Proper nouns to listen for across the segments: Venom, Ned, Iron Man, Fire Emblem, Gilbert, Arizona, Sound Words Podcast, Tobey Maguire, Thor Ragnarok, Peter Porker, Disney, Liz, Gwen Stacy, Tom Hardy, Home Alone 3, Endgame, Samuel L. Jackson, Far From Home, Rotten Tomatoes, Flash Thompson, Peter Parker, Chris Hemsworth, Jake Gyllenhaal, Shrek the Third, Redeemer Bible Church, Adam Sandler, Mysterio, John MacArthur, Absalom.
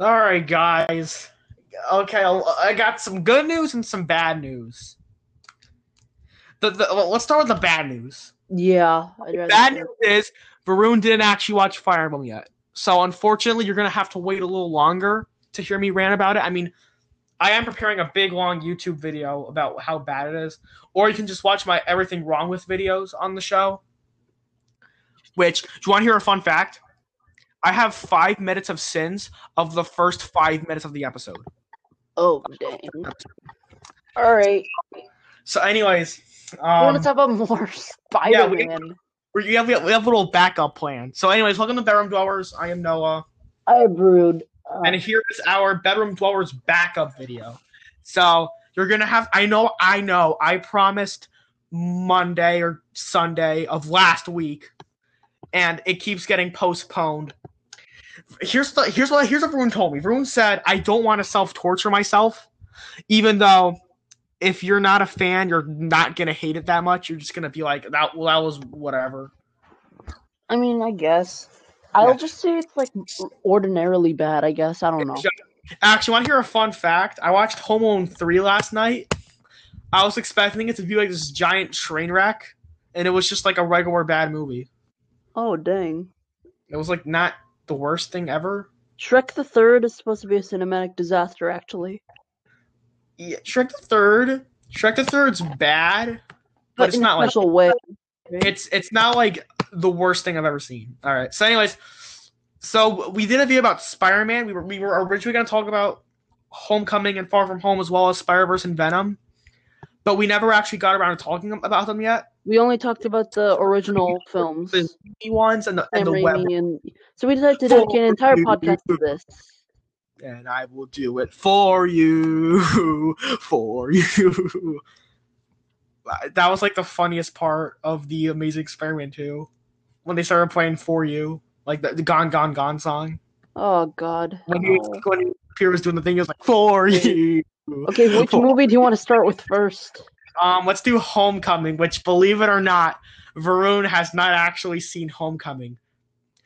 All right, guys. Okay, I got some good news and some bad news. Let's start with the bad news. Yeah. Bad news is Varun didn't actually watch Fire Emblem yet. So, unfortunately, you're going to have to wait a little longer to hear me rant about it. I mean, I am preparing a big, long YouTube video about how bad it is. Or you can just watch my Everything Wrong With videos on the show. Which, do you want to hear a fun fact? I have 5 minutes of sins of the first 5 minutes of the episode. Oh, dang. All right. So, anyways. I want to talk about more Spider-Man. Yeah, we have a little backup plan. So, anyways, welcome to Bedroom Dwellers. I am Noah. I am Brood. And here is our Bedroom Dwellers backup video. So, you're going to have... I know. I promised Monday or Sunday of last week. And it keeps getting postponed. Here's what Varun told me. Varun said, I don't want to self-torture myself, even though if you're not a fan, you're not going to hate it that much. You're just going to be like, that was whatever. I mean, I guess. Yeah. I'll just say it's, like, ordinarily bad, I guess. I don't know. Actually, I want to hear a fun fact. I watched Home Alone 3 last night. I was expecting it to be, like, this giant train wreck, and it was just, like, a regular bad movie. Oh, dang. It was, like, not the worst thing ever. Shrek the Third is supposed to be a cinematic disaster, actually. Yeah, Shrek the Third's bad, but it's not, like... a special way. It's not, like, the worst thing I've ever seen. All right. So, anyways, we did a video about Spider-Man. We were originally going to talk about Homecoming and Far From Home, as well as Spider-Verse and Venom. But we never actually got around to talking about them yet. We only talked about the original films. The ones and the web. So we decided to dedicate an entire podcast to this. And I will do it for you. For you. That was like the funniest part of The Amazing Spider-Man 2. When they started playing For You. Like the Gone, Gone, Gone song. Oh, God. When Peter was doing the thing, he was like, For You. Okay, which movie do you want to start with first? Let's do Homecoming, which, believe it or not, Varun has not actually seen Homecoming.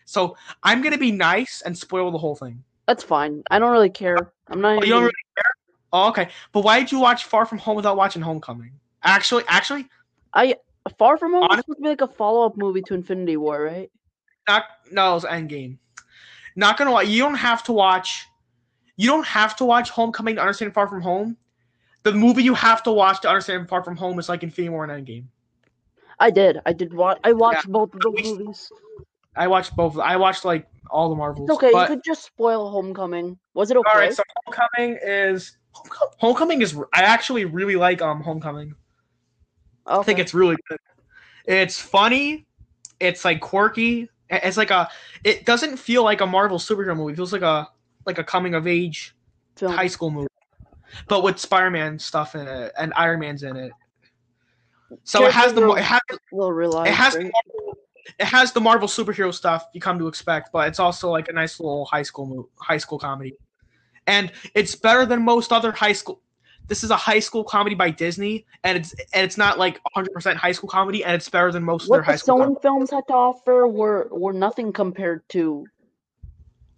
So I'm going to be nice and spoil the whole thing. That's fine. I don't really care. I'm not. You don't really care? Oh, okay. But why did you watch Far From Home without watching Homecoming? Actually, Far From Home was supposed to be like a follow-up movie to Infinity War, right? No, it was Endgame. Not gonna lie, you don't have to watch Homecoming to understand Far From Home. The movie you have to watch to understand Far From Home is like Infinity War and Endgame. I watched both of those movies. I watched like all the Marvels. It's okay, but... you could just spoil Homecoming. Was it okay? All right, so I actually really like Homecoming. Okay. I think it's really good. It's funny. It's like quirky. It's like it doesn't feel like a Marvel superhero movie. It feels like a coming of age high school movie. But with Spider-Man stuff in it and Iron Man's in it, so yeah, it has the Marvel superhero stuff you come to expect, but it's also like a nice little high school comedy, and it's better than most other high school. This is a high school comedy by Disney, and it's not like 100% high school comedy, and it's better than most of their high school. What the films had to offer were nothing compared to.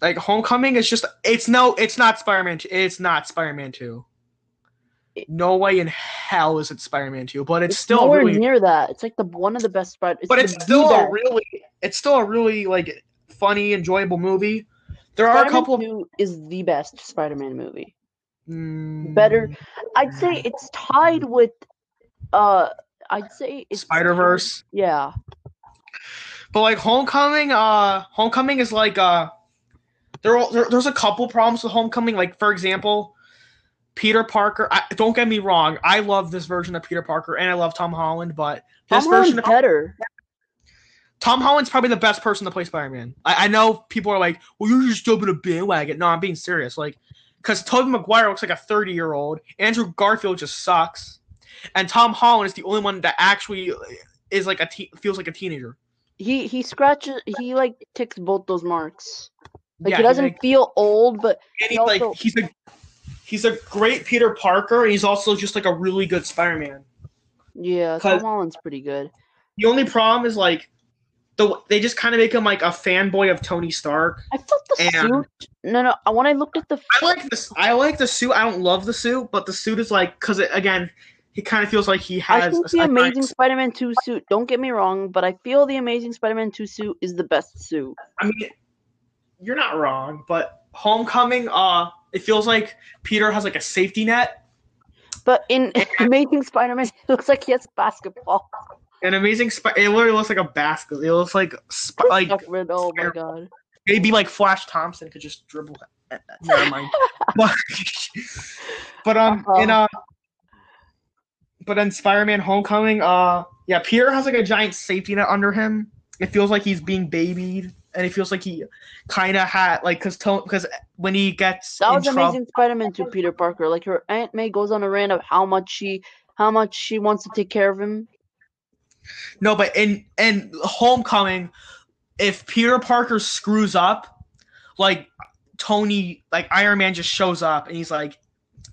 Like Homecoming is it's not Spider-Man 2. It's not Spider-Man 2. No way in hell is it Spider-Man 2, but it's still nowhere really near that. It's like one of the best Spider-Man. But it's still a really like funny, enjoyable movie. There Spider-Man are a couple 2 of is the best Spider-Man movie. Better, I'd say it's tied with I'd say it's Spider-Verse. Yeah. But like Homecoming is like there's a couple problems with Homecoming. Like, for example, Peter Parker. Don't get me wrong. I love this version of Peter Parker, and I love Tom Holland, but this version is better. Tom Holland's probably the best person to play Spider-Man. I know people are like, well, you're just jumping a bandwagon. No, I'm being serious. Like, because Tobey Maguire looks like a 30-year-old. Andrew Garfield just sucks. And Tom Holland is the only one that actually is like feels like a teenager. He like ticks both those marks. Like, yeah, he doesn't feel old, but he's a great Peter Parker, and he's also just like a really good Spider-Man. Yeah, Tom Holland's pretty good. The only problem is like They just kind of make him like a fanboy of Tony Stark. I thought the suit. No. When I looked at the, I like the suit. I don't love the suit, but the suit is like because again, he kind of feels like he has. I think the Amazing Spider-Man 2 suit. Don't get me wrong, but I feel the Amazing Spider-Man 2 suit is the best suit. I mean, you're not wrong, but Homecoming. It feels like Peter has like a safety net. But in Amazing Spider-Man, it looks like he has basketball. An Amazing Spider-Man, it literally looks like a basket. It looks like... oh, my God. Maybe, like, Flash Thompson could just dribble. Never mind. But in Spider-Man Homecoming, yeah, Peter has, like, a giant safety net under him. It feels like he's being babied. And it feels like he kind of had, like, because when he gets in trouble. That was Amazing Spider-Man to Peter Parker. Like, her Aunt May goes on a rant of how much she wants to take care of him. No, but in Homecoming, if Peter Parker screws up, like, Tony, like, Iron Man just shows up and he's like,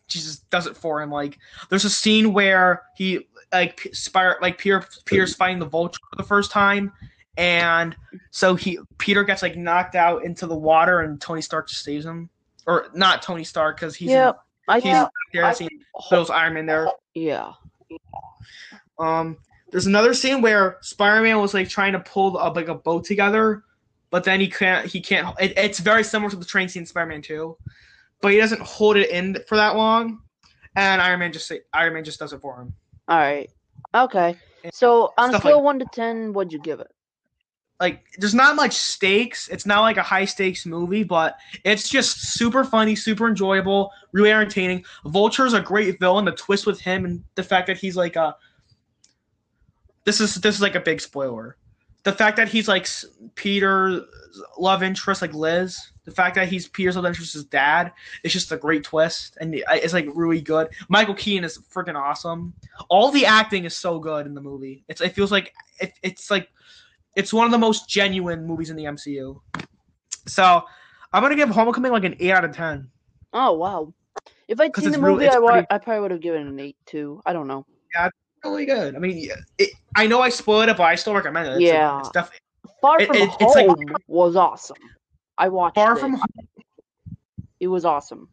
Jesus does it for him. Like, there's a scene where he, like Peter's fighting the Vulture for the first time. And so Peter gets like knocked out into the water, and Tony Stark just saves him, or not Tony Stark because he's Iron Man there. Yeah. There's another scene where Spider-Man was like trying to pull like a boat together, but then he can't. It's very similar to the train scene in Spider-Man 2, but he doesn't hold it in for that long, and Iron Man just does it for him. All right. Okay. And so on a scale of 1 to 10, what'd you give it? Like, there's not much stakes. It's not like a high-stakes movie, but it's just super funny, super enjoyable, really entertaining. Vulture's a great villain. The twist with him and the fact that he's like a – this is like a big spoiler. The fact that he's like Peter's love interest, like Liz. The fact that he's Peter's love interest's dad. It's just a great twist, and it's like really good. Michael Keaton is freaking awesome. All the acting is so good in the movie. It feels like it's like – it's one of the most genuine movies in the MCU. So I'm going to give Homecoming like an 8 out of 10. Oh, wow. If I'd seen the movie, I probably would have given it an 8, too. I don't know. Yeah, it's really good. I mean, I know I spoiled it, but I still recommend it. Yeah. It's definitely, Far From Home was awesome. I watched Far From Home. It was awesome.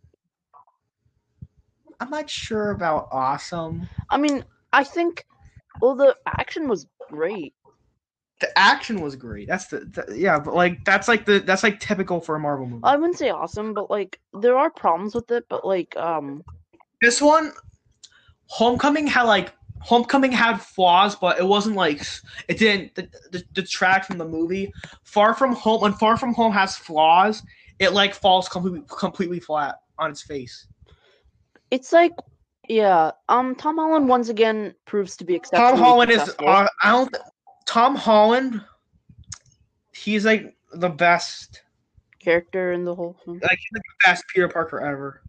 I'm not sure about awesome. I mean, I think, well, the action was great. The action was great. That's that's typical for a Marvel movie. I wouldn't say awesome, but like there are problems with it. But like this one, Homecoming had flaws, but it wasn't like it didn't detract from the movie. Far From Home, when Far From Home has flaws, it like falls completely flat on its face. It's like. Yeah. Tom Holland once again proves to be exceptional. Tom Holland is. Tom Holland, he's like the best character in the whole thing. Like he's like the best Peter Parker ever.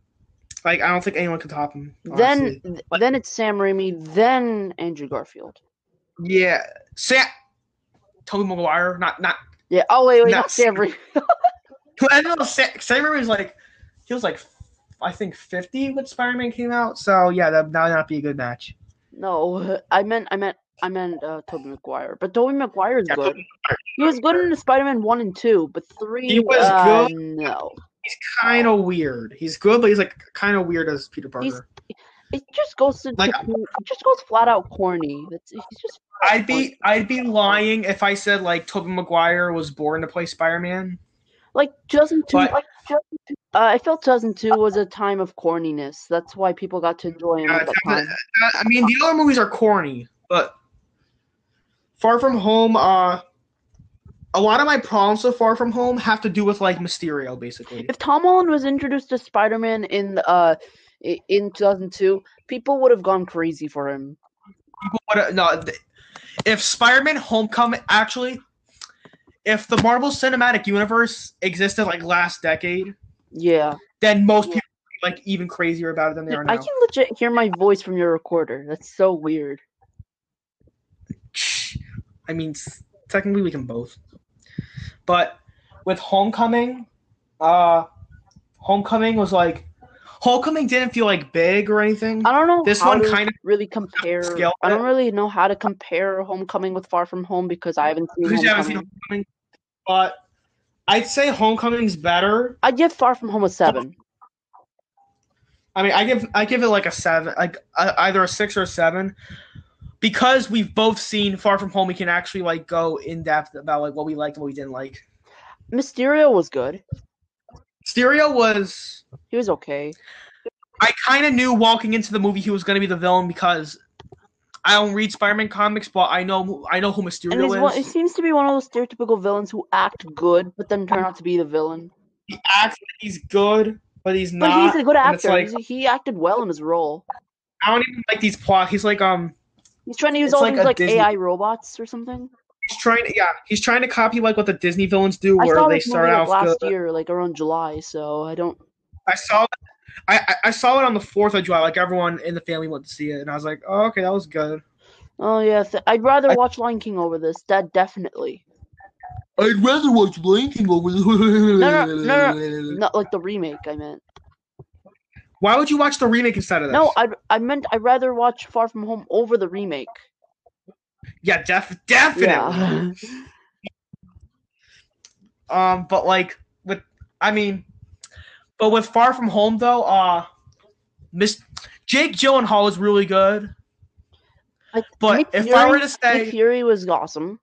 Like I don't think anyone can top him. Honestly. Then it's Sam Raimi, then Andrew Garfield. Yeah, Tobey Maguire, not. Yeah. Oh wait, not Sam Raimi. I know Sam Raimi's like he was like I think 50 when Spider-Man came out. So yeah, that would not be a good match. No, I meant Tobey Maguire, but Tobey Maguire is good. He was good in the Spider-Man 1 and 2, but 3 he was good. No. He's kind of weird. He's good, but he's like kind of weird as Peter Parker. It just goes flat out corny. I'd be lying if I said like Tobey Maguire was born to play Spider-Man. Like 2002, I felt 2002 was a time of corniness. That's why people got to enjoy him at that time. I mean, the other movies are corny, but Far From Home, a lot of my problems with Far From Home have to do with like Mysterio, basically. If Tom Holland was introduced as Spider-Man in 2002, people would have gone crazy for him. If Spider-Man Homecoming if the Marvel Cinematic Universe existed like last decade, yeah, then most people would be like even crazier about it than they are now. I can legit hear my voice from your recorder. That's so weird. I mean, technically we can both, but with Homecoming was like Homecoming didn't feel like big or anything. I don't know. This one kind of really compare. I don't really know how to compare Homecoming with Far From Home because I haven't seen Homecoming. But I'd say Homecoming's better. I'd give Far From Home a 7. I mean, I give it like a 7, like either a 6 or a 7, because we've both seen Far From Home. We can actually like go in depth about like what we liked and what we didn't like. Mysterio was good. He was okay. I kind of knew walking into the movie he was going to be the villain because I don't read Spider-Man comics, but I know who Mysterio is. He seems to be one of those stereotypical villains who act good but then turn out to be the villain. He acts like he's good, but he's not. But he's a good actor. Like, he acted well in his role. I don't even like these plots. He's like he's trying to use all like these like Disney AI robots or something. He's trying to copy like what the Disney villains do, where they start out last year, like around July. So I saw it on the 4th of July. Like everyone in the family went to see it, and I was like, "Oh, okay, that was good." Oh yeah, I'd rather watch Lion King over this. That definitely. I'd rather watch Lion King over this. No, not like the remake. I meant. Why would you watch the remake instead of this? No, I'd rather watch Far From Home over the remake. Yeah, definitely. Yeah. But like with Far From Home though, Jake Gyllenhaal is really good. Nick Fury was awesome.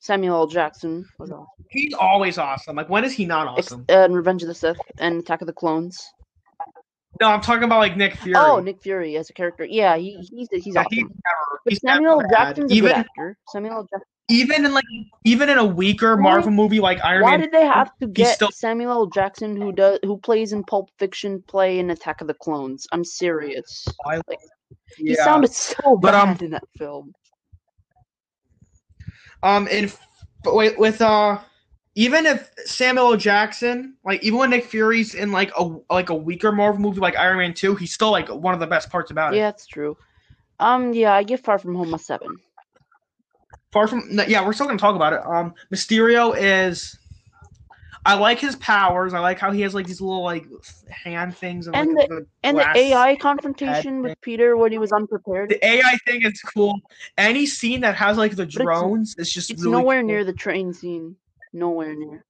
Samuel L. Jackson was awesome. He's always awesome. Like when is he not awesome? And Revenge of the Sith and Attack of the Clones. No, I'm talking about like Nick Fury. Oh, Nick Fury as a character. Yeah, he's awesome. But Samuel L. Jackson's a good actor. Even in a weaker Marvel movie like Iron Man. Why did they have to get Samuel L. Jackson who plays in Pulp Fiction play in Attack of the Clones? I'm serious. He sounded so bad in that film. Even if Samuel L. Jackson, like even when Nick Fury's in like a weaker Marvel movie like Iron Man 2, he's still like one of the best parts about it. Yeah, that's true. I give Far From Home a 7. We're still gonna talk about it. Mysterio is. I like his powers. I like how he has like these little like hand things and the AI confrontation with Peter when he was unprepared. The AI thing is cool. Any scene that has like the drones is just really nowhere cool. Near the train scene. Nowhere near.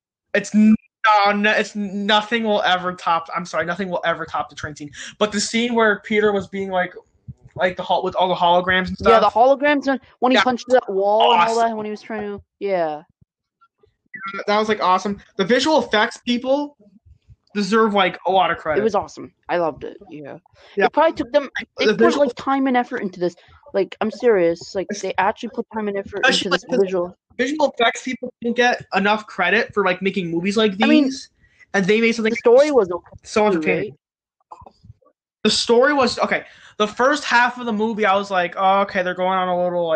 Nothing will ever top. I'm sorry, nothing will ever top the train scene. But the scene where Peter was being like with all the holograms and stuff. Yeah, the holograms and when he punched that wall and all that. When he was trying to, that was like awesome. The visual effects people deserve like a lot of credit. It was awesome. I loved it. Yeah. It probably took them. They put like time and effort into this. Like I'm serious. Like they actually put time and effort into this visual. Visual effects people didn't get enough credit for like making movies like these, and they made something. The story was so entertaining. Right? The story was okay. The first half of the movie, I was like, oh, okay, they're going on a little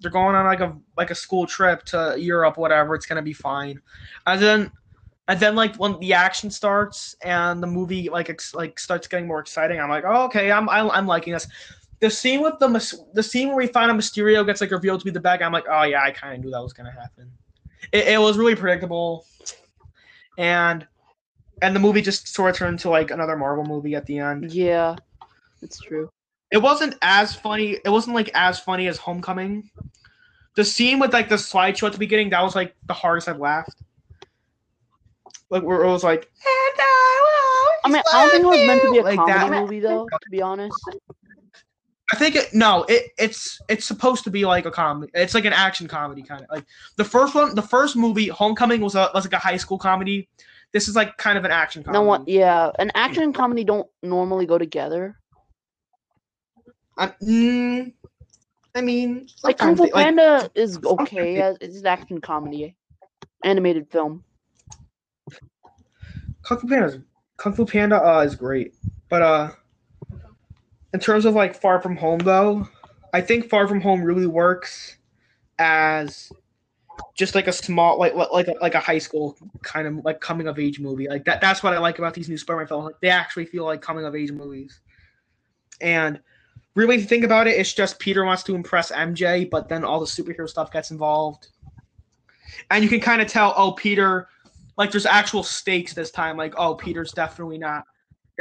they're going on like a school trip to Europe, whatever. It's gonna be fine. And then like when the action starts and the movie like starts getting more exciting, I'm like, oh, okay, I'm liking this. The scene with the scene where we find out Mysterio gets like revealed to be the bad guy, I'm like, oh yeah, I kind of knew that was gonna happen. It was really predictable, and the movie just sort of turned into like another Marvel movie at the end. Yeah, that's true. It wasn't as funny. It wasn't like as funny as Homecoming. The scene with like the slideshow at the beginning, that was like the hardest I've laughed. Like where it was like, and I don't think it was meant to be a comedy movie though. To be honest. I think it's supposed to be like a comedy. It's like an action comedy kind of like the first movie, Homecoming, was like a high school comedy. This is like kind of an action comedy. An action and comedy don't normally go together. Like Kung Fu Panda is okay. It's an action comedy, animated film. Kung Fu Panda is great, but in terms of like Far From Home though, I think Far From Home really works as just like a small like a high school kind of like coming of age movie. Like that's what I like about these new Spider-Man films. Like, they actually feel like coming of age movies. And really, if you think about it, it's just Peter wants to impress MJ, but then all the superhero stuff gets involved. And you can kind of tell, Peter, like there's actual stakes this time. Like, Peter's definitely not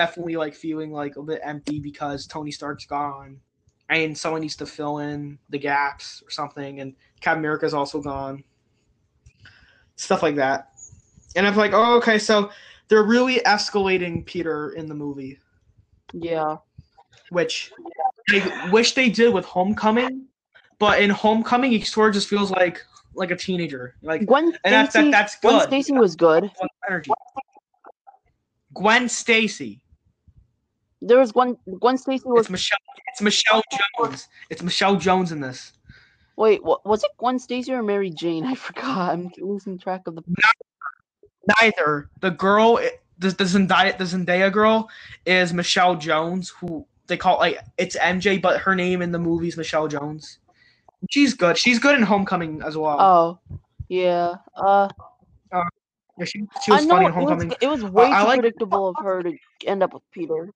definitely like feeling like a bit empty because Tony Stark's gone and someone needs to fill in the gaps or something, and Captain America's also gone, stuff like that. And I'm like, oh, okay, so they're really escalating Peter in the movie. Yeah. Which I wish they did with Homecoming, but in Homecoming, he sort of just feels like a teenager. Like Gwen Stacy, and that's good. Gwen Stacy was good. Energy. Gwen Stacy. There was Gwen Stacy was. It's Michelle Jones. It's Michelle Jones in this. Wait, was it Gwen Stacy or Mary Jane? I forgot. I'm losing track of the. Neither. The girl, the Zendaya girl, is Michelle Jones, who they call it's MJ, but her name in the movie is Michelle Jones. She's good. She's good in Homecoming as well. Oh, yeah. She was funny in Homecoming. It was way too predictable of her to end up with Peter.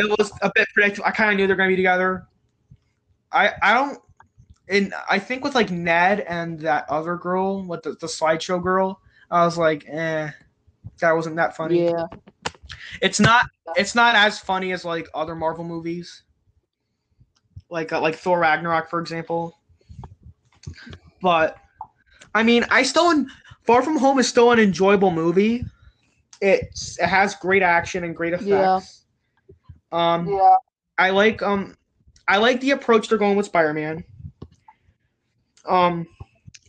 It was a bit predictable. I kind of knew they're gonna be together. I think with like Ned and that other girl, with the slideshow girl. I was like, that wasn't that funny. Yeah, it's not as funny as like other Marvel movies, like Thor Ragnarok, for example. But I mean, Far From Home is still an enjoyable movie. It has great action and great effects. Yeah. I like the approach they're going with Spider-Man.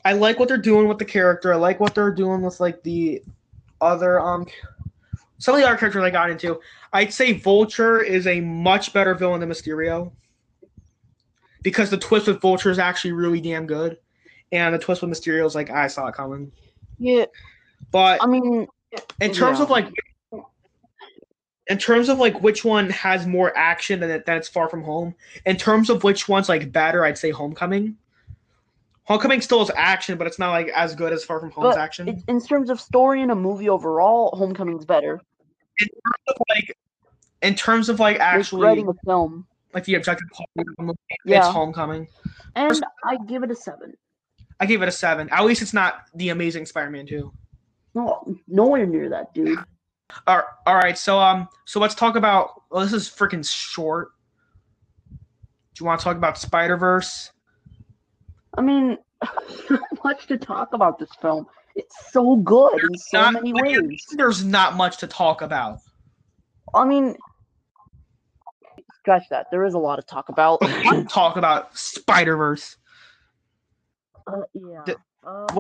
I like what they're doing with the character. I like what they're doing with like the other some of the other characters I got into. I'd say Vulture is a much better villain than Mysterio, because the twist with Vulture is actually really damn good, and the twist with Mysterio is like I saw it coming. Yeah, but I mean, in terms of which one has more action than it's Far From Home. In terms of which one's like better, I'd say Homecoming. Homecoming still is action, but it's not like as good as Far From Home's action. In terms of story and a movie overall, Homecoming's better. In terms of actually writing a film, like the objective movie, it's Homecoming. And I give it a 7. I gave it a 7. At least it's not The Amazing Spider-Man 2. No, nowhere near that, dude. All right, so let's talk about. Well, this is freaking short. Do you want to talk about Spider-Verse? I mean, not much to talk about this film. It's so good in so many ways. There's not much to talk about. I mean, scratch that. There is a lot to talk about. Talk about Spider-Verse. Yeah. When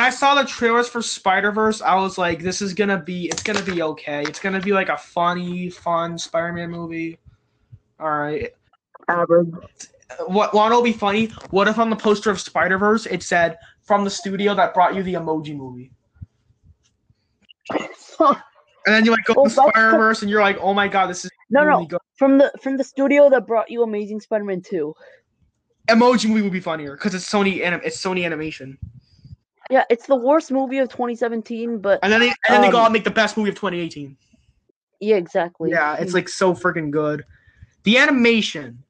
I saw the trailers for Spider-Verse, I was like, "This is gonna be. It's gonna be okay. It's gonna be like a fun Spider-Man movie." All right. Average. What'll be funny? What if on the poster of Spider-Verse it said, "From the studio that brought you the Emoji Movie"? And then you like go to Spider-Verse and you're like, "Oh my god, this is really good." From the studio that brought you Amazing Spider-Man 2. Emoji Movie would be funnier because it's Sony Animation. Yeah, it's the worst movie of 2017, but and then they go out and make the best movie of 2018. Yeah, exactly. Yeah, it's like so freaking good. The animation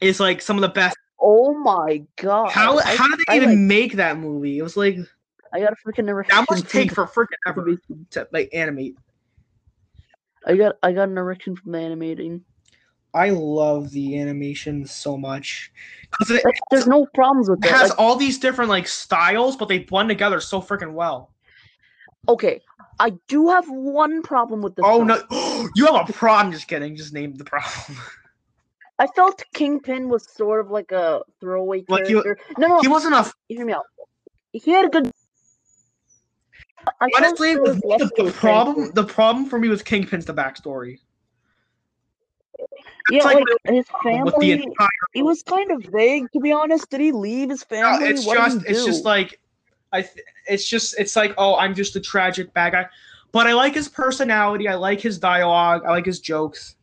is like some of the best. Oh my god! How did they even make that movie? It was like I gotta freaking never. That must take for freaking ever to like animate. I got an erection from the animating. I love the animation so much because there's no problems with it. It has all these different like styles, but they blend together so freaking well. Okay, I do have one problem with this. Oh no, you have a problem? Just kidding. Just name the problem. I felt Kingpin was sort of like a throwaway character. He wasn't a. Hear me out. He had a good. Honestly, the problem for me with Kingpin's the backstory. Yeah, like his family. He was kind of vague, to be honest. Did he leave his family? No, it's like I'm just a tragic bad guy. But I like his personality. I like his dialogue. I like his jokes.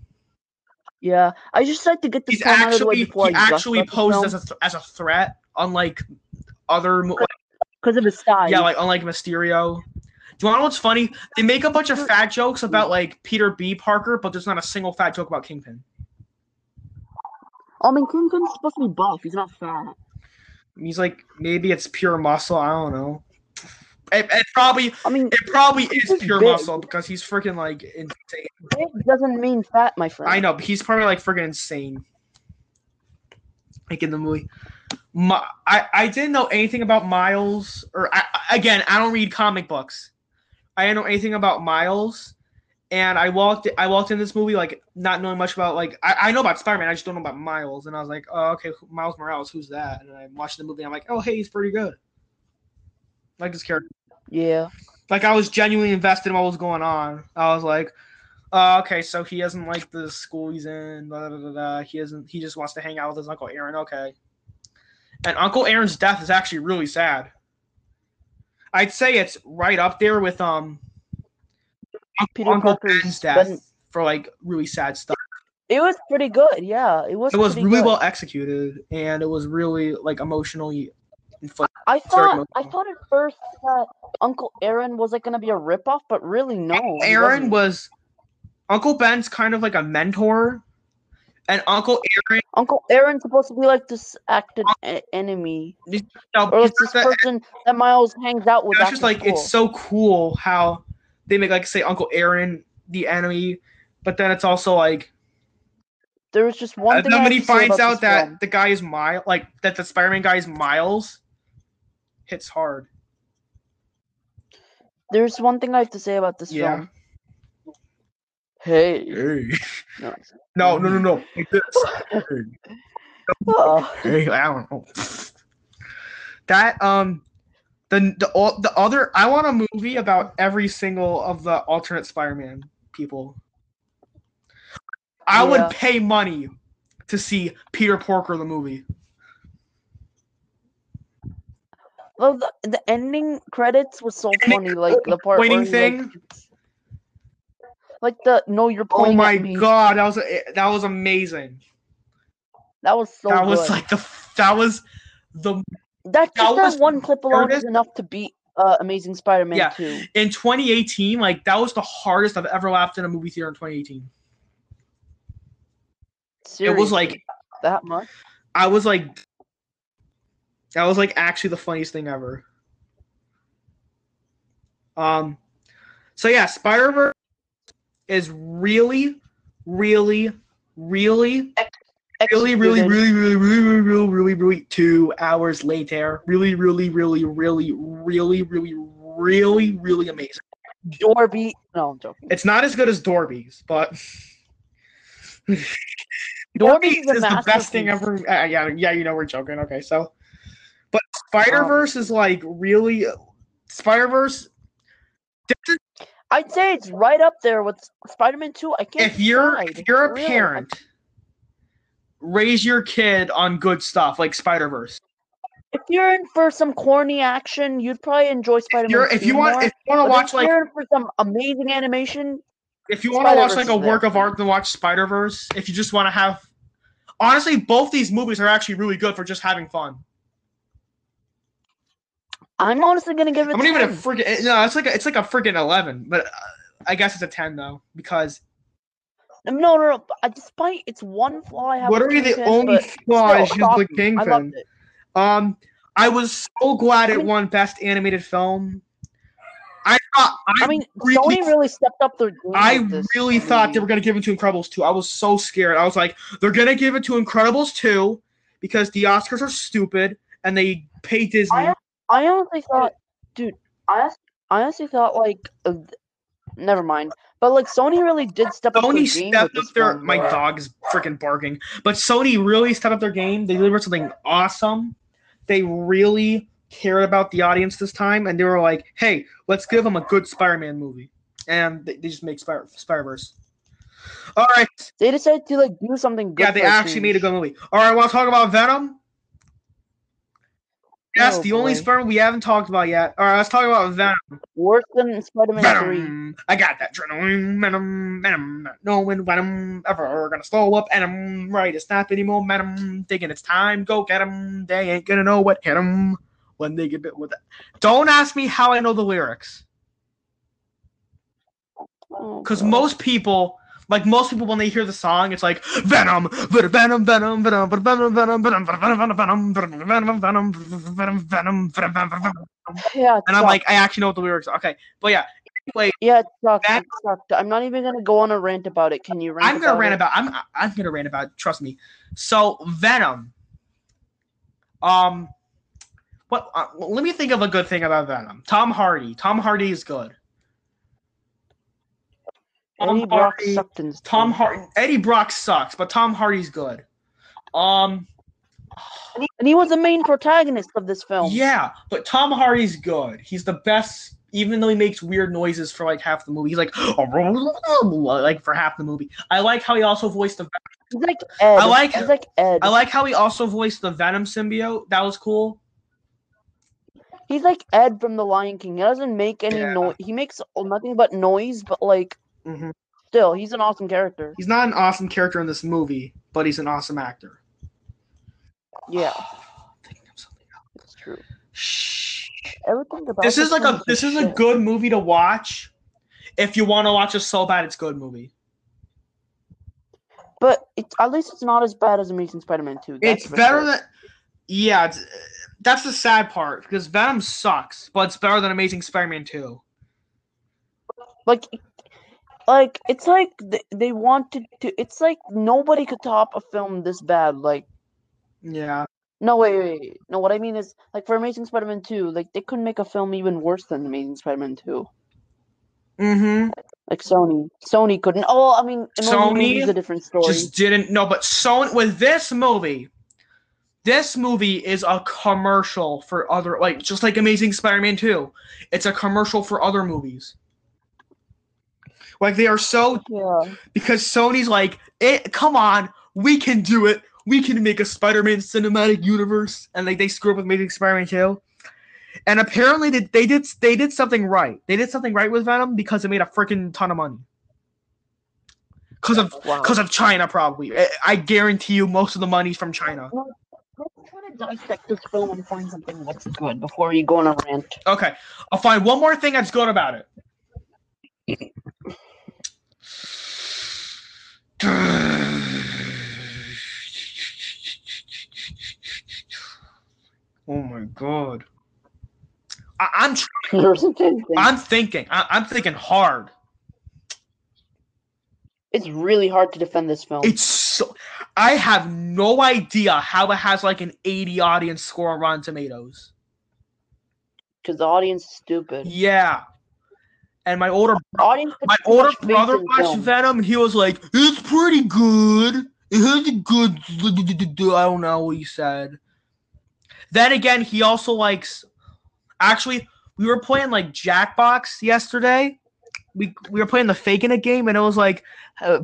Yeah, I just like to get this film out of the way before he actually posed as a threat, unlike other because of his size. Yeah, like unlike Mysterio. Do you want to know what's funny? They make a bunch of fat jokes about like Peter B. Parker, but there's not a single fat joke about Kingpin. I mean, Kingpin's supposed to be buff. He's not fat. He's like maybe it's pure muscle. I don't know. It probably is pure big muscle because he's freaking like insane. Big doesn't mean fat, my friend. I know, but he's probably like freaking insane. Like in the movie, I didn't know anything about Miles. I don't read comic books. I didn't know anything about Miles, and I walked in this movie like not knowing much about like I know about Spider-Man, I just don't know about Miles. And I was like, oh, okay, Miles Morales, who's that? And I watched the movie, and I'm like, oh, hey, he's pretty good. Like his character. Yeah. Like I was genuinely invested in what was going on. I was like, oh, okay, so he doesn't like the school he's in. Blah, blah, blah, blah. He just wants to hang out with his Uncle Aaron. Okay. And Uncle Aaron's death is actually really sad. I'd say it's right up there with Uncle Ben's death for like really sad stuff. It was pretty good, yeah. It was really good. Well executed, and it was really like emotionally. I thought at first that Uncle Aaron was like gonna be a ripoff, but really no. Aaron was Uncle Ben's kind of like a mentor, and Uncle Aaron's supposed to be like this active enemy, or like this person that Miles hangs out with. It's just like it's so cool how they make like say Uncle Aaron the enemy, but then it's also like. There was just one thing. Nobody finds out that the guy is Miles, like that the Spider-Man guy is Miles. Hits hard. There's one thing I have to say about this film. Hey. No. Like this. Hey, I don't know. That the other. I want a movie about every single of the alternate Spider-Man people. I would pay money to see Peter Porker the movie. Well, the ending credits was so funny, like the part pointing thing. Like the no, you're pointing. Oh my god, that was amazing. That was so. That good. Was like the that was the. That's that just was that one clip alone hardest. Is enough to beat Amazing Spider-Man 2. In 2018, like that was the hardest I've ever laughed in a movie theater in 2018. Seriously? It was like that much. I was like, that was like actually the funniest thing ever. So yeah, Spider-Verse is really 2 hours later. Really amazing. Dorby, no, I'm joking. It's not as good as Dorby's, but. Dorby's is the best thing ever. Yeah, you know we're joking. Okay, so, but Spider-Verse is like really Spider-Verse. I'd say it's right up there with Spider-Man 2. I can't. If you're a parent, raise your kid on good stuff like Spider-Verse. If you're in for some corny action, you'd probably enjoy Spider-Man. If you want to watch like for some amazing animation. If you want to watch like a work of art, then watch Spider-Verse. If you just want to have, honestly, both these movies are actually really good for just having fun. I'm honestly gonna give it. I'm even a freaking no. It's like a freaking 11, but I guess it's a 10 though because. No. Despite its one flaw, I have. What are the only flaws in the Kingpin? I was so glad it won Best Animated Film. Sony really stepped up their game. I really thought they were going to give it to Incredibles 2. I was so scared. I was like, they're going to give it to Incredibles 2 because the Oscars are stupid and they pay Disney. I honestly thought, like, never mind. But, like, Sony really did step up their game. My dog is freaking barking. But Sony really stepped up their game. They delivered something awesome. They really cared about the audience this time, and they were like, hey, let's give them a good Spider-Man movie. And they just make Spider-Verse. All right. They decided to like do something good. Yeah, they actually made a good movie. All right, I want to talk about Venom. That's the only Spider-Man we haven't talked about yet. All right, let's talk about Venom. Worse than Spider-Man 3. I got that adrenaline. Venom. No one, Venom, ever are going to slow up. Venom, right, it's not anymore. Venom, thinking it's time. Go get him. They ain't going to know what hit him. When they get bit with it. Don't ask me how I know the lyrics. Because most people, Like, most people, when they hear the song, it's like, Venom, Venom, Venom, Venom, Venom, Venom, Venom, Venom, Venom, Venom, Venom, Venom, Venom, Venom, Venom, Venom. Yeah, and I'm like, I actually know what the lyrics are. Okay, but yeah. Anyway, yeah, it sucked. It sucked. I'm not even gonna go on a rant about it. Can you rant? I'm gonna rant about it. Trust me. So Venom. Let me think of a good thing about Venom. Tom Hardy. Tom Hardy is good. Eddie Brock sucks, but Tom Hardy's good. And he was the main protagonist of this film. Yeah, but Tom Hardy's good. He's the best, even though he makes weird noises for like half the movie. He's like for half the movie. I like how he also voiced the Venom. He's like Ed. I like how he also voiced the Venom symbiote. That was cool. He's like Ed from The Lion King. He doesn't make any noise. He makes nothing but noise, but like, still, he's an awesome character. He's not an awesome character in this movie, but he's an awesome actor. Yeah. Thinking of something else. It's true. Shh. Everything about this is like a a good movie to watch. If you want to watch a so bad, it's a good movie. But at least it's not as bad as Amazing Spider-Man 2. That's better than. Yeah. That's the sad part, because Venom sucks, but it's better than Amazing Spider-Man 2. Like it's like they wanted to... It's like nobody could top a film this bad, like... Yeah. No, wait. No, what I mean is, like, for Amazing Spider-Man 2, like, they couldn't make a film even worse than Amazing Spider-Man 2. Mm-hmm. Like, Sony couldn't... Oh, I mean... Sony is a different story. Just didn't... No, but Sony... With this movie... This movie is a commercial for other, like, just like Amazing Spider-Man 2. It's a commercial for other movies. Like, they are so, because Sony's like, come on, we can do it. We can make a Spider-Man cinematic universe. And like, they screw up with Amazing Spider-Man 2. And apparently they did something right. They did something right with Venom because it made a freaking ton of money. Because of China, probably. I guarantee you most of the money's from China. Let's try to dissect this film and find something that's good before you go on a rant. Okay. I'll find one more thing that's good about it. Oh my god. I'm trying. I'm thinking. I'm thinking hard. It's really hard to defend this film. It's so... I have no idea how it has, like, an 80 audience score on Rotten Tomatoes. Because the audience is stupid. Yeah. And my older brother watched Venom, and he was like, it's pretty good. It's good. I don't know what he said. Then again, he also likes... Actually, we were playing, like, Jackbox yesterday. We were playing the fake in a game, and it was like,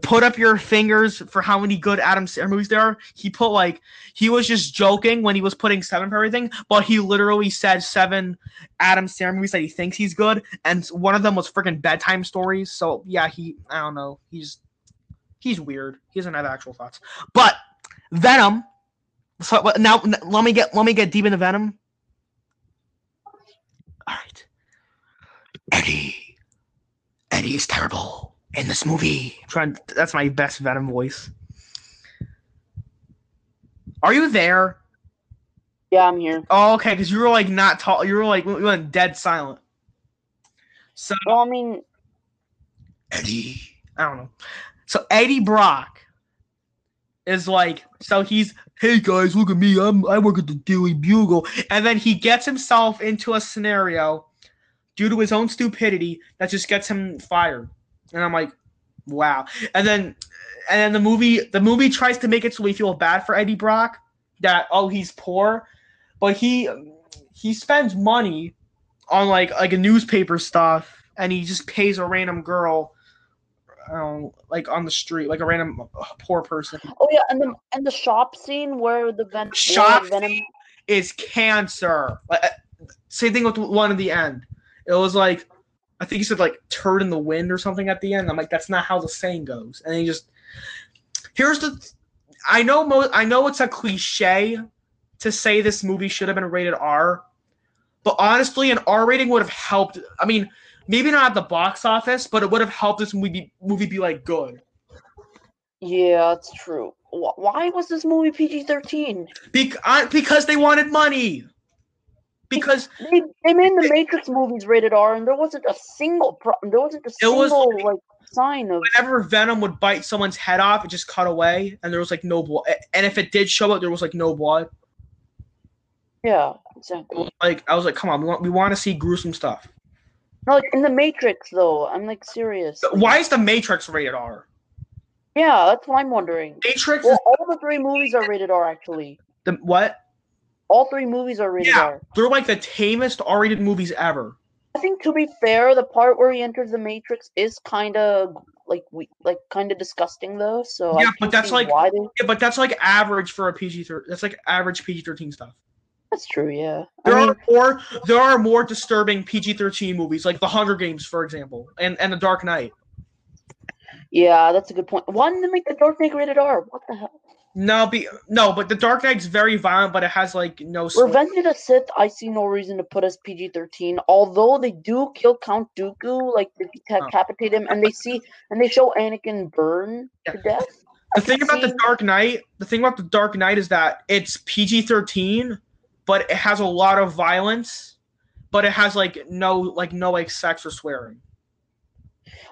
put up your fingers for how many good Adam Sandler movies there are. He put like, he was just joking when he was putting 7 for everything, but he literally said 7 Adam Sandler movies that he thinks he's good, and one of them was freaking Bedtime Stories. So yeah, I don't know. He's weird. He doesn't have actual thoughts. But Venom. So now let me get deep into Venom. All right, Eddie. Eddie is terrible in this movie. That's my best Venom voice. Are you there? Yeah, I'm here. Oh, okay, because you were like not tall. You were like we went dead silent. So well, I mean, Eddie. I don't know. So Eddie Brock is like, so he's, hey guys, look at me. I work at the Daily Bugle, and then he gets himself into a scenario due to his own stupidity, that just gets him fired. And I'm like, wow. And then the movie tries to make it so we feel bad for Eddie Brock, that, oh, he's poor. But he spends money on like a newspaper stuff, and he just pays a random girl like on the street, like a random poor person. Oh yeah, and the shop scene where the Venom scene is cancer. Like, same thing with one at the end. It was like, I think he said like turd in the wind or something at the end. I'm like, that's not how the saying goes. And he just, here's the, I know it's a cliche to say this movie should have been rated R, but honestly, an R rating would have helped. I mean, maybe not at the box office, but it would have helped this movie be like good. Yeah, it's true. Why was this movie PG-13? Because they wanted money. Because they made the Matrix movies rated R, and there wasn't a single sign of. Whenever Venom would bite someone's head off, it just cut away, and there was like no blood. And if it did show up, there was like no blood. Yeah, exactly. Like I was like, come on, we want to see gruesome stuff. No, like in the Matrix though, I'm like serious. Why is the Matrix rated R? Yeah, that's what I'm wondering. Matrix. Well, all the three movies are rated R, actually. The what? All three movies are rated R. They're like the tamest R-rated movies ever. I think, to be fair, the part where he enters the Matrix is kind of kind of disgusting, though. So yeah, but that's like average for a PG-13. That's like average PG-13 stuff. That's true. Yeah. There are more disturbing PG-13 movies, like The Hunger Games, for example, and The Dark Knight. Yeah, that's a good point. Why didn't they make The Dark Knight rated R? What the hell? No, but The Dark Knight's very violent, but it has, like, no... Revenge of the Sith, I see no reason to put as PG-13, although they do kill Count Dooku, like, they decapitate him, and they show Anakin burn to death. The thing about The Dark Knight is that it's PG-13, but it has a lot of violence, but it has, no sex or swearing.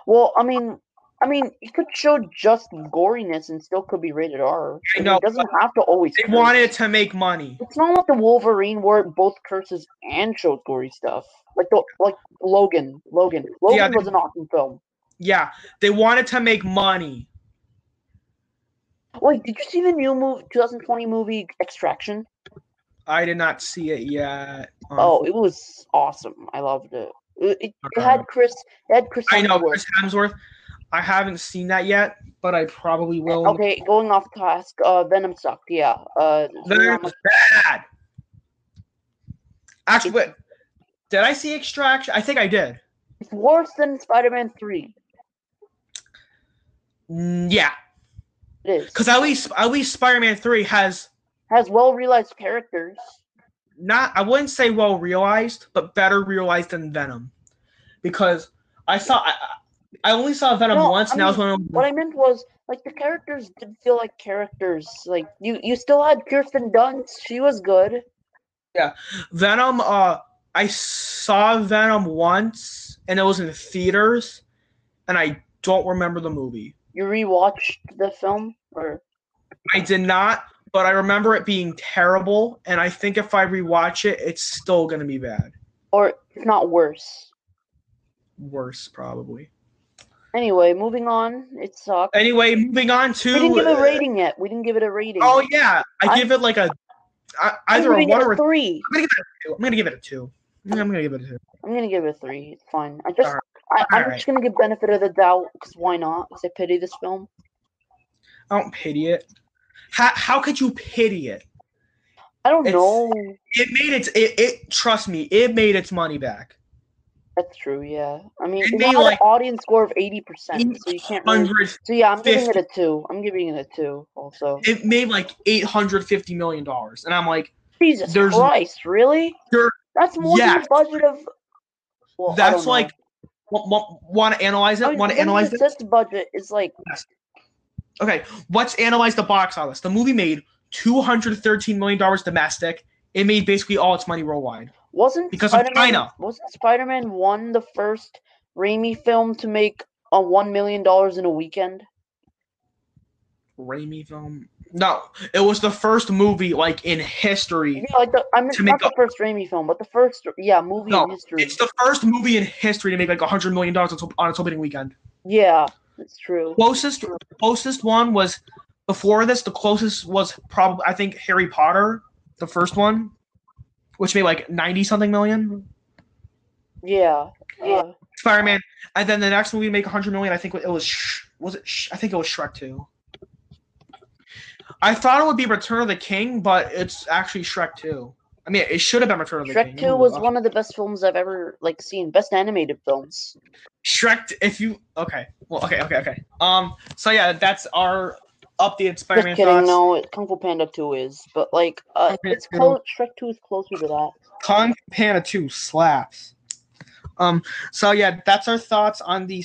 Well, I mean, it could show just goriness and still could be rated R. It doesn't have to always. They wanted to make money. It's not like the Wolverine where it both curses and shows gory stuff. Like Logan. Logan was an awesome film. Yeah, they wanted to make money. Wait, did you see the new 2020 movie Extraction? I did not see it yet. It was awesome. I loved it. It had Chris. I know Chris Hemsworth. I haven't seen that yet, but I probably will. Okay, going off task, Venom sucked, yeah. Venom was bad! Actually, wait. Did I see Extraction? I think I did. It's worse than Spider-Man 3. Yeah. It is. Because at least Spider-Man 3 has well-realized characters. I wouldn't say well-realized, but better realized than Venom. Because I only saw Venom once. What I meant was, the characters didn't feel like characters. Like, you still had Kirsten Dunst. She was good. Yeah. Venom, I saw Venom once, and it was in the theaters, and I don't remember the movie. You rewatched the film? Or? I did not, but I remember it being terrible, and I think if I rewatch it, it's still going to be bad. Or, if not worse. Worse, probably. Anyway, moving on. It sucked. Anyway, moving on to... We didn't give it a rating yet. We didn't give it a rating. Oh, yeah. I give it like a... either a 1 or a 3. I'm going to give it a 2. I'm going to give it a 3. It's fine. I'm just going to give benefit of the doubt, because why not? Because I pity this film. I don't pity it. How could you pity it? I don't know. It made its... Trust me, it made its money back. That's true, yeah. I mean, it had an audience score of 80%, so you can't really... So yeah, I'm giving it a 2. I'm giving it a 2 also. It made like $850 million, and I'm like... Jesus Christ, really? That's more than the budget of... Well, that's like... Want to analyze it? This budget is like... Yes. Okay, let's analyze the box office. The movie made $213 million domestic. It made basically all its money worldwide. Wasn't Spider-Man 1 the first Raimi film to make a $1 million in a weekend? Raimi film? No, it was the first movie in history. Yeah, the first Raimi film, but the first movie in history. It's the first movie in history to make $100 million on its opening weekend. Yeah, that's true. Closest one was before this. The closest was probably, I think, Harry Potter, the first one. Which made 90-something million. Yeah. Spider-Man. And then the next movie to make 100 million, I think it was... I think it was Shrek 2. I thought it would be Return of the King, but it's actually Shrek 2. I mean, it should have been Return of the King. Shrek 2 was one of the best films I've ever, seen. Best animated films. Shrek... Okay. Well, okay. So, yeah, that's our... updated Spider-Man. Just kidding, thoughts. No, Kung Fu Panda 2 is, but Shrek 2 is closer to that. Kung Fu Panda 2 slaps. So yeah, that's our thoughts on the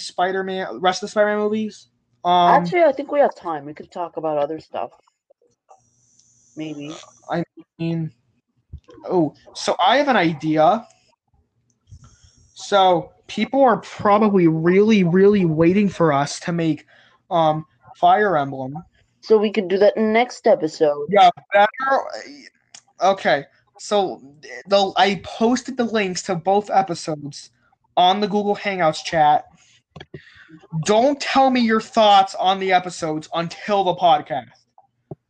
rest of the Spider-Man movies. Actually, I think we have time. We could talk about other stuff. Maybe. I mean, oh, so I have an idea. So people are probably really, really waiting for us to make Fire Emblem. So we could do that next episode. Yeah, better. Okay, so I posted the links to both episodes on the Google Hangouts chat. Don't tell me your thoughts on the episodes until the podcast.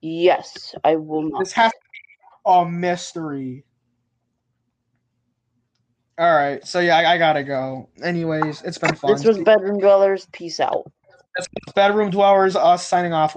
Yes, I will not. This has to be a mystery. All right, so yeah, I gotta go. Anyways, it's been fun. This was Bedroom Dwellers. Peace out. This was Bedroom Dwellers, us signing off.